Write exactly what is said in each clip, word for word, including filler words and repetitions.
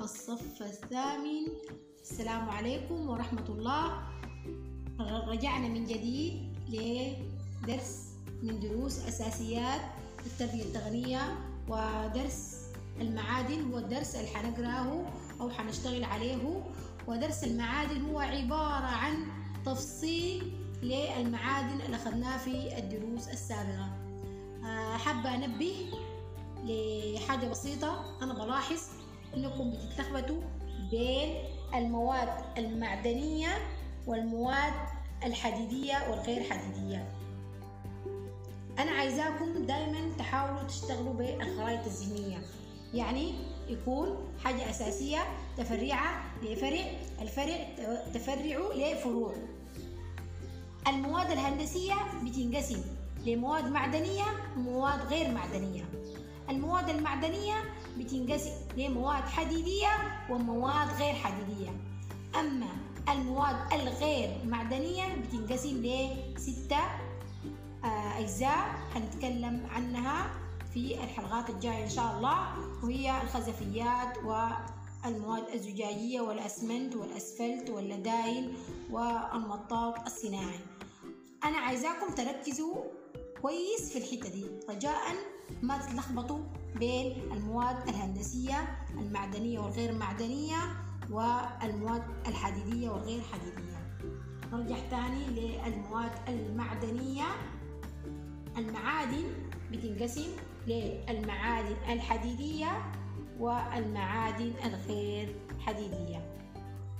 في الصف الثامن. السلام عليكم ورحمة الله. رجعنا من جديد لدرس من دروس أساسيات التربية التقنية ودرس المعادن، والدرس اللي حنقراه أو حنشتغل عليه. ودرس المعادن هو عبارة عن تفصيل للمعادن اللي أخذناه في الدروس السابقة. حابة أنبه لحاجة بسيطة، أنا بلاحظ أنكم بتتلخبطوا بين المواد المعدنية والمواد الحديدية والغير حديدية. أنا عايزاكم دايما تحاولوا تشتغلوا بالخرائط الذهنية، يعني يكون حاجة أساسية تفرعها لفرع، الفرع تفرعوا لفروع. المواد الهندسية بتنقسم لمواد معدنية ومواد غير معدنية. المواد المعدنية بتنقسم لمواد حديدية ومواد غير حديدية. أما المواد الغير معدنية بتنقسم لستة أجزاء هنتكلم عنها في الحلقات الجاية إن شاء الله، وهي الخزفيات والمواد الزجاجية والأسمنت والأسفلت واللدائن والمطاط الصناعي. أنا عايزاكم تركزوا كويس في الحتة دي، رجاء ما تتلخبطوا بين المواد الهندسية المعدنية والغير معدنية والمواد الحديدية والغير حديدية. نرجع تاني للمواد المعدنية. المعادن بتنقسم للمعادن الحديدية والمعادن الغير حديدية.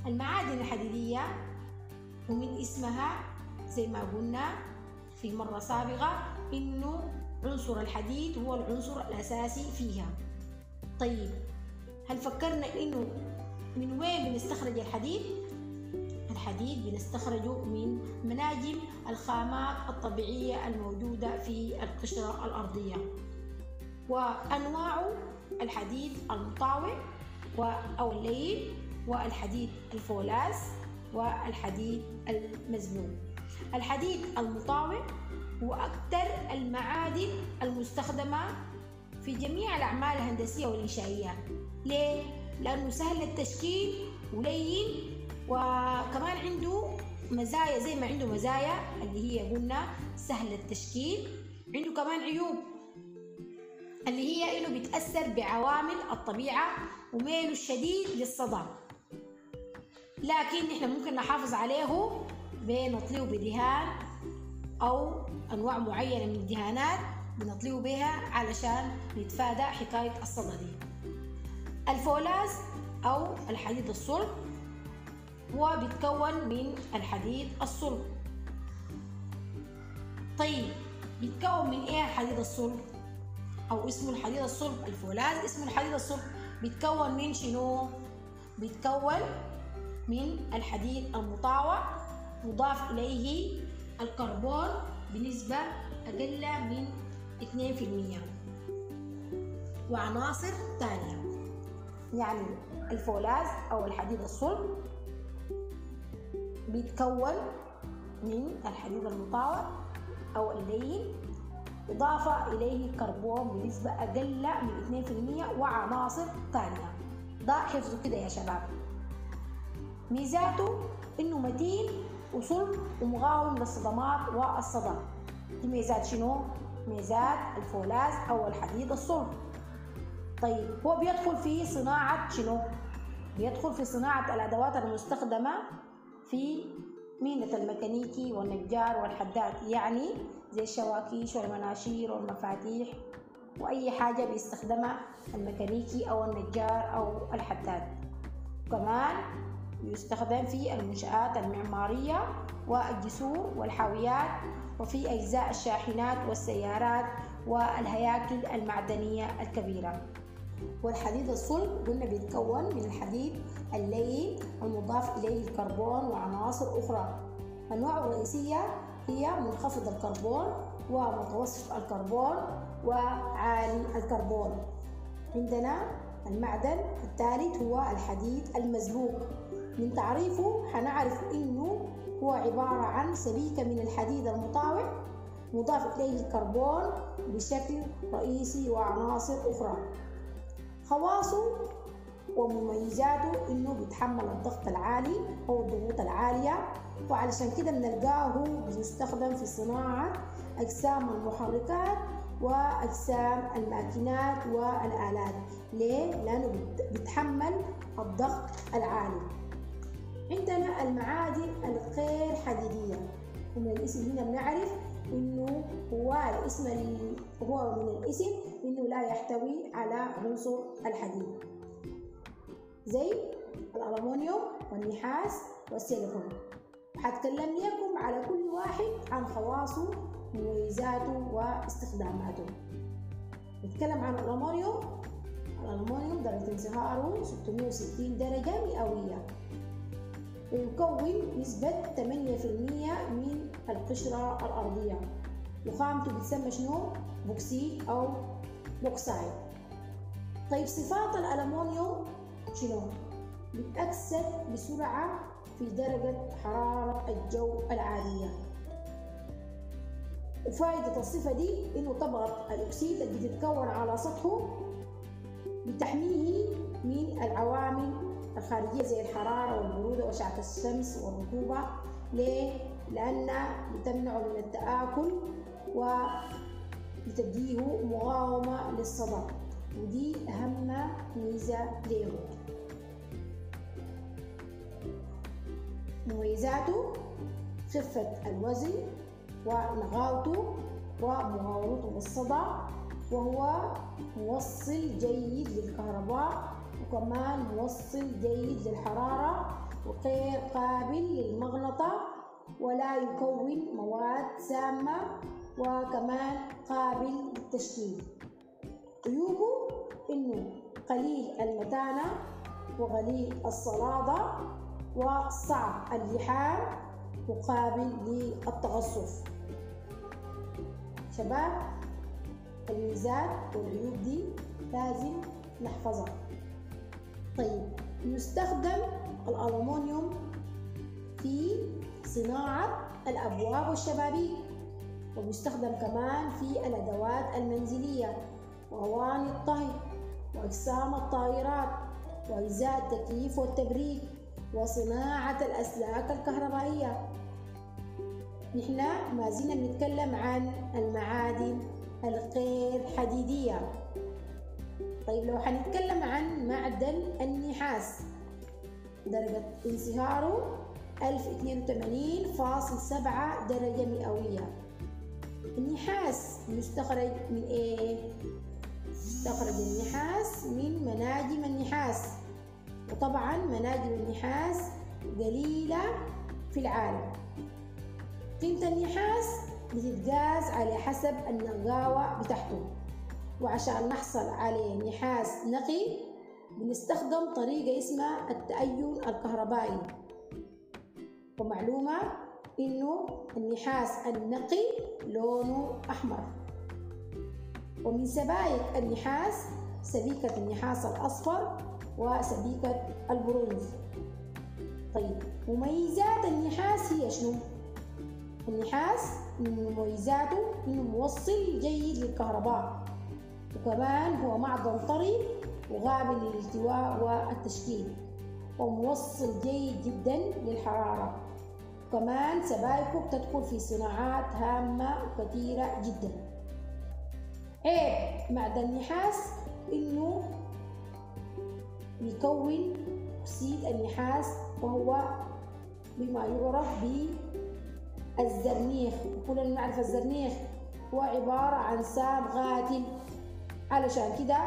المعادن الحديدية ومن اسمها زي ما قلنا في مرة سابقة إنه عنصر الحديد هو العنصر الأساسي فيها. طيب هل فكرنا إنه من وين بنستخرج الحديد؟ الحديد بنستخرجه من مناجم الخامات الطبيعية الموجودة في القشرة الأرضية، وأنواع الحديد المطاوع أو الليل والحديد الفولاذ والحديد المزنوب. الحديد المطاوع هو أكثر المعادن المستخدمة في جميع الأعمال الهندسية والإنشائية. ليه؟ لأنه سهل التشكيل ولين، وكمان عنده مزايا زي ما عنده مزايا اللي هي قلنا سهل التشكيل، عنده كمان عيوب اللي هي إنه بيتأثر بعوامل الطبيعة وميله الشديد للصدى، لكن إحنا ممكن نحافظ عليه بنطليه بدهان أو أنواع معينة من الدهانات بنطليه بها علشان نتفادى حكاية الصدى دي. الفولاذ أو الحديد الصلب هو بيتكون من الحديد الصلب. طيب بيتكون من إيه الحديد الصلب؟ أو اسمه الحديد الصلب الفولاذ، اسمه الحديد الصلب. بيتكون من شنو؟ بيتكون من الحديد المطاوع مضاف إليه الكربون بنسبة أقل من اثنين بالمئة وعناصر ثانية. يعني الفولاذ أو الحديد الصلب بيتكون من الحديد المطاوع أو اللين إضافة إليه الكربون بنسبة أقل من اثنين بالمئة وعناصر ثانية. ده حفظوا كده يا شباب. ميزاته إنه متين وصلب ومقاوم للصدمات والصدى. دي ميزات شنو؟ ميزات الفولاذ أو الحديد الصلب. طيب هو بيدخل في صناعة شنو؟ بيدخل في صناعة الأدوات المستخدمة في مهنة الميكانيكي والنجار والحداد، يعني زي الشواكيش والمناشير والمفاتيح وأي حاجة بيستخدمها الميكانيكي أو النجار أو الحداد. كمان يستخدم في المنشآت المعمارية والجسور والحاويات وفي أجزاء الشاحنات والسيارات والهياكل المعدنية الكبيرة. والحديد الصلب قلنا بيتكون من الحديد اللين المضاف إليه الكربون وعناصر أخرى. أنواعه الرئيسية هي منخفض الكربون ومتوسط الكربون وعالي الكربون. عندنا المعدن الثالث هو الحديد المزلوب. من تعريفه هنعرف إنه هو عبارة عن سبيكة من الحديد المطاوع مضاف إليه الكربون بشكل رئيسي وعناصر أخرى. خواصه ومميزاته انه بيتحمل الضغط العالي او الضغوط العاليه، وعلشان كده بنلقاه بيستخدم في صناعه اجسام المحركات واجسام الماكينات والالات. ليه؟ لانه بيتحمل الضغط العالي. عندنا المعادن الغير حديديه، من الاسم هنا بنعرف انه هو الاسم هو من الاسم انه لا يحتوي على عنصر الحديد زي الالومنيوم والنحاس والسيليكون. هتكلم لكم على كل واحد عن خواصه ومميزاته واستخداماته. نتكلم عن الالومنيوم. الالومنيوم درجة انصهاره ستمية وستين درجة مئوية، ويكون نسبة ثمانية بالمئة من القشرة الأرضية، وخامته بتسمى شنو؟ بوكسيد أو بوكسايد. طيب صفات الألمونيوم شنو؟ بيتأكسد بسرعة في درجة حرارة الجو العالية، وفائدة الصفة دي إنه طبقة الأكسيد اللي بتتكون على سطحه بتحميه من العوامل الخارجية زي الحرارة والبرودة وأشعة الشمس والرطوبة. ليه؟ لأنها بتمنعه من التآكل وبتديه مقاومة للصدى، ودي أهم ميزة ليه. مميزاته خفة الوزن ونغاوته ومقاومته للصدى، وهو موصل جيد للكهرباء، وكمان موصل جيد للحرارة، وغير قابل للمغنطة، ولا يكون مواد سامة، وكمان قابل للتشكيل. عيوبه إنه قليل المتانة وقليل الصلادة وصعب اللحام وقابل للتغصف. شباب الميزات والعيوب دي لازم نحفظها. طيب يستخدم الألومنيوم في صناعة الأبواب والشبابيك، ويستخدم كمان في الأدوات المنزلية وأواني الطهي وأجسام الطائرات وأجزاء التكييف والتبريد وصناعة الأسلاك الكهربائية. نحن ما زلنا بنتكلم عن المعادن الغير حديدية. طيب لو هنتكلم عن معدن النحاس، درجة انصهاره ألف واثنين وثمانين فاصلة سبعة درجة مئوية. النحاس يستخرج من ايه؟ يستخرج النحاس من مناجم النحاس، وطبعا مناجم النحاس قليلة في العالم. قيمة النحاس بتتجاز على حسب النقاوة بتاعته، وعشان نحصل على نحاس نقي بنستخدم طريقة اسمها التأيّن الكهربائي. ومعلومة إنه النحاس النقي لونه أحمر، ومن سبائك النحاس سبيكة النحاس الأصفر وسبيكة البرونز. طيب مميزات النحاس هي شنو؟ النحاس من مميزاته إنه موصل جيد للكهرباء، وكمان هو معدن طري وقابل للالتواء والتشكيل، وموصل جيد جدا للحرارة، وكمان سبائكه بتدخل في صناعات هامة وكثيرة جدا. عيب معدن النحاس إنه بيكون أكسيد النحاس، وهو بما يعرف بالزرنيخ، وكلنا نعرف الزرنيخ هو عبارة عن سام قاتل، علشان كده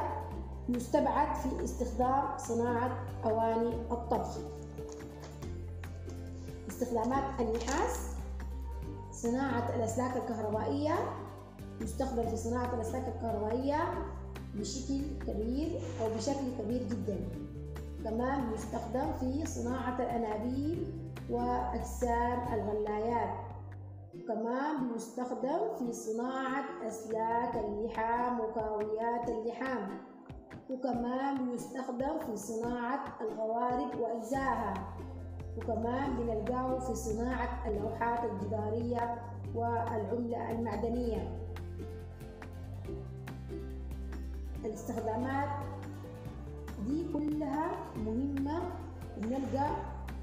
يستبعد في استخدام صناعة أواني الطبخ. استخدامات النحاس: صناعة الأسلاك الكهربائية، يستخدم في صناعة الأسلاك الكهربائية بشكل كبير أو بشكل كبير جدا. كمان يستخدم في صناعة الأنابيب وأجسام الغلايات، كمان بيستخدم في صناعة أسلاك اللحام وكاويات اللحام، وكمان بيستخدم في صناعة القوارب وأجزائها، وكمان بنلقاه في صناعة اللوحات الجدارية والعملة المعدنية. الاستخدامات دي كلها مهمة بنلقى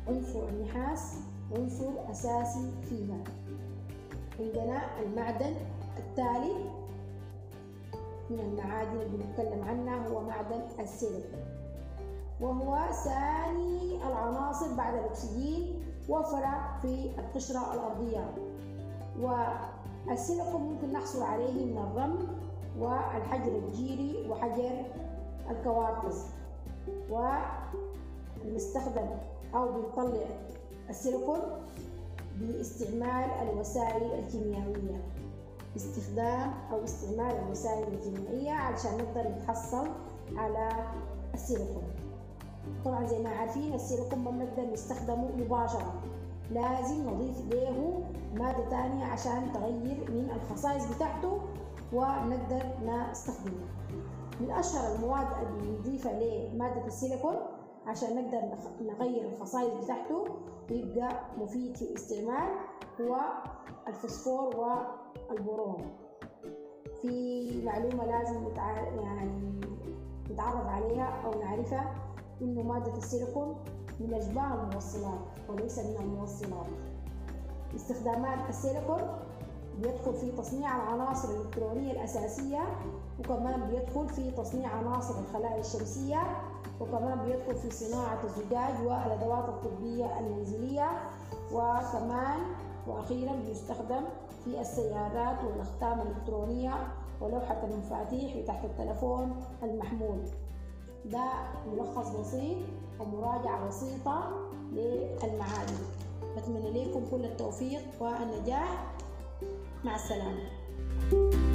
عنصر النحاس عنصر أساسي فيها. عندنا المعدن التالي من المعادن اللي بنتكلم عنها هو معدن السيليك، وهو ثاني العناصر بعد الأكسجين وفرة في القشرة الأرضية. والسيليكون ممكن نحصل عليه من الرمل والحجر الجيري وحجر الكوارتز. ونستخدم أو بنطلع السيليكون باستعمال الوسائل الكيميائية، استخدام أو استعمال الوسائل الكيميائية علشان نقدر نتحصل على السيليكون. طبعا زي ما عارفين السيليكون ما بنقدر نستخدمه مباشرة، لازم نضيف إليه مادة تانية عشان تغير من الخصائص بتاعته ونقدر نستخدمه. من أشهر المواد اللي بنضيفها لمادة السيليكون عشان نقدر نغير الخصائص بتاعته ويبقى مفيد في الاستعمال هو الفوسفور والبورون. في معلومة لازم يعني نتعرف عليها أو نعرفها، إنه مادة السيليكون من أشباه الموصلات وليس من الموصلات. استخدامات السيليكون بيدخل في تصنيع العناصر الإلكترونية الأساسية، وكمان بيدخل في تصنيع عناصر الخلايا الشمسية، وكمان بيدخل في صناعة الزجاج والأدوات الطبية المنزلية، وكمان وأخيرا بيستخدم في السيارات والأختام الإلكترونية ولوحة المفاتيح وتحت التلفون المحمول. ده ملخص بسيط ومراجعة بسيطة للمعادن. بتمنى لكم كل التوفيق والنجاح. مع السلامة.